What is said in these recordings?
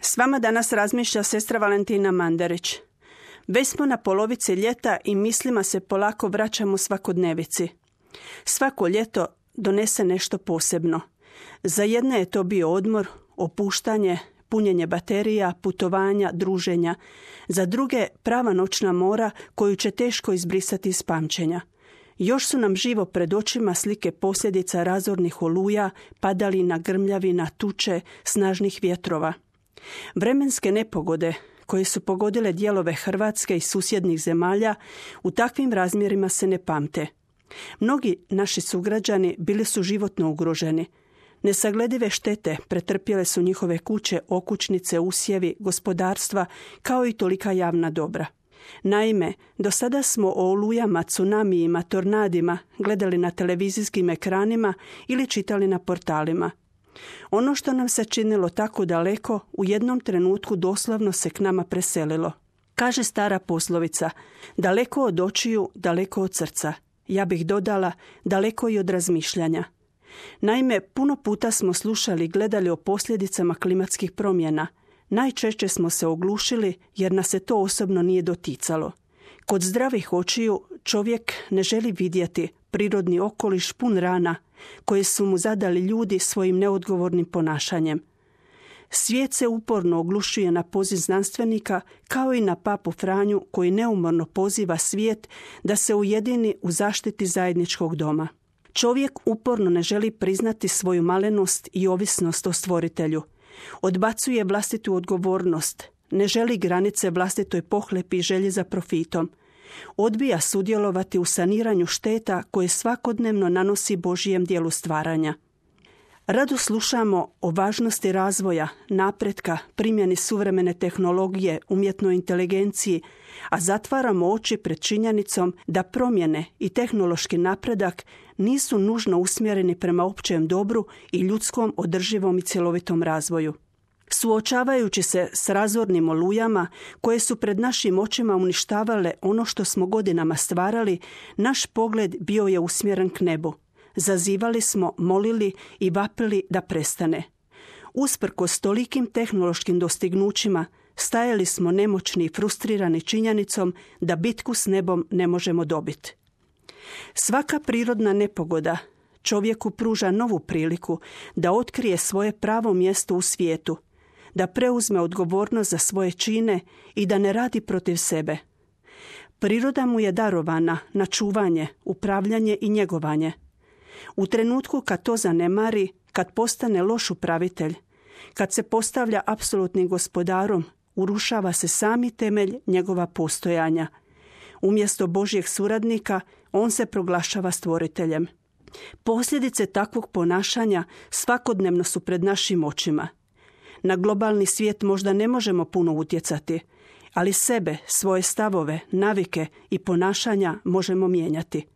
S vama danas razmišlja sestra Valentina Mandarić. Već smo na polovici ljeta i mislima se polako vraćamo svakodnevici. Svako ljeto donese nešto posebno. Za jedne je to bio odmor, opuštanje, punjenje baterija, putovanja, druženja. Za druge prava noćna mora koju će teško izbrisati iz pamćenja. Još su nam živo pred očima slike posljedica razornih oluja, padalina, grmljavina, tuče, snažnih vjetrova. Vremenske nepogode koje su pogodile dijelove Hrvatske i susjednih zemalja u takvim razmjerima se ne pamte. Mnogi naši sugrađani bili su životno ugroženi. Nesagledive štete pretrpjele su njihove kuće, okućnice, usjevi, gospodarstva, kao i tolika javna dobra. Naime, do sada smo o olujama, tsunamijima, tornadima gledali na televizijskim ekranima ili čitali na portalima. Ono što nam se činilo tako daleko, u jednom trenutku doslovno se k nama preselilo. Kaže stara poslovica, daleko od očiju, daleko od srca. Ja bih dodala, daleko i od razmišljanja. Naime, puno puta smo slušali i gledali o posljedicama klimatskih promjena. Najčešće smo se oglušili jer nas se to osobno nije doticalo. Kod zdravih očiju čovjek ne želi vidjeti prirodni okoliš pun rana koje su mu zadali ljudi svojim neodgovornim ponašanjem. Svijet se uporno oglušuje na poziv znanstvenika kao i na papu Franju koji neumorno poziva svijet da se ujedini u zaštiti zajedničkog doma. Čovjek uporno ne želi priznati svoju malenost i ovisnost o stvoritelju. Odbacuje vlastitu odgovornost, ne želi granice vlastitoj pohlepi i želji za profitom. Odbija sudjelovati u saniranju šteta koje svakodnevno nanosi Božijem dijelu stvaranja. Rado slušamo o važnosti razvoja, napretka, primjeni suvremene tehnologije, umjetnoj inteligenciji, a zatvaramo oči pred činjenicom da promjene i tehnološki napredak nisu nužno usmjereni prema općem dobru i ljudskom održivom i cjelovitom razvoju. Suočavajući se s razornim olujama koje su pred našim očima uništavale ono što smo godinama stvarali, naš pogled bio je usmjeren k nebu. Zazivali smo, molili i vapili da prestane. Usprkos tolikim tehnološkim dostignućima stajali smo nemoćni i frustrirani činjenicom da bitku s nebom ne možemo dobiti. Svaka prirodna nepogoda čovjeku pruža novu priliku da otkrije svoje pravo mjesto u svijetu, da preuzme odgovornost za svoje čine i da ne radi protiv sebe. Priroda mu je darovana na čuvanje, upravljanje i njegovanje. U trenutku kad to zanemari, kad postane loš upravitelj, kad se postavlja apsolutnim gospodarom, urušava se sami temelj njegova postojanja. Umjesto Božjeg suradnika, on se proglašava stvoriteljem. Posljedice takvog ponašanja svakodnevno su pred našim očima. Na globalni svijet možda ne možemo puno utjecati, ali sebe, svoje stavove, navike i ponašanja možemo mijenjati.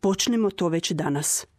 Počnimo to već danas.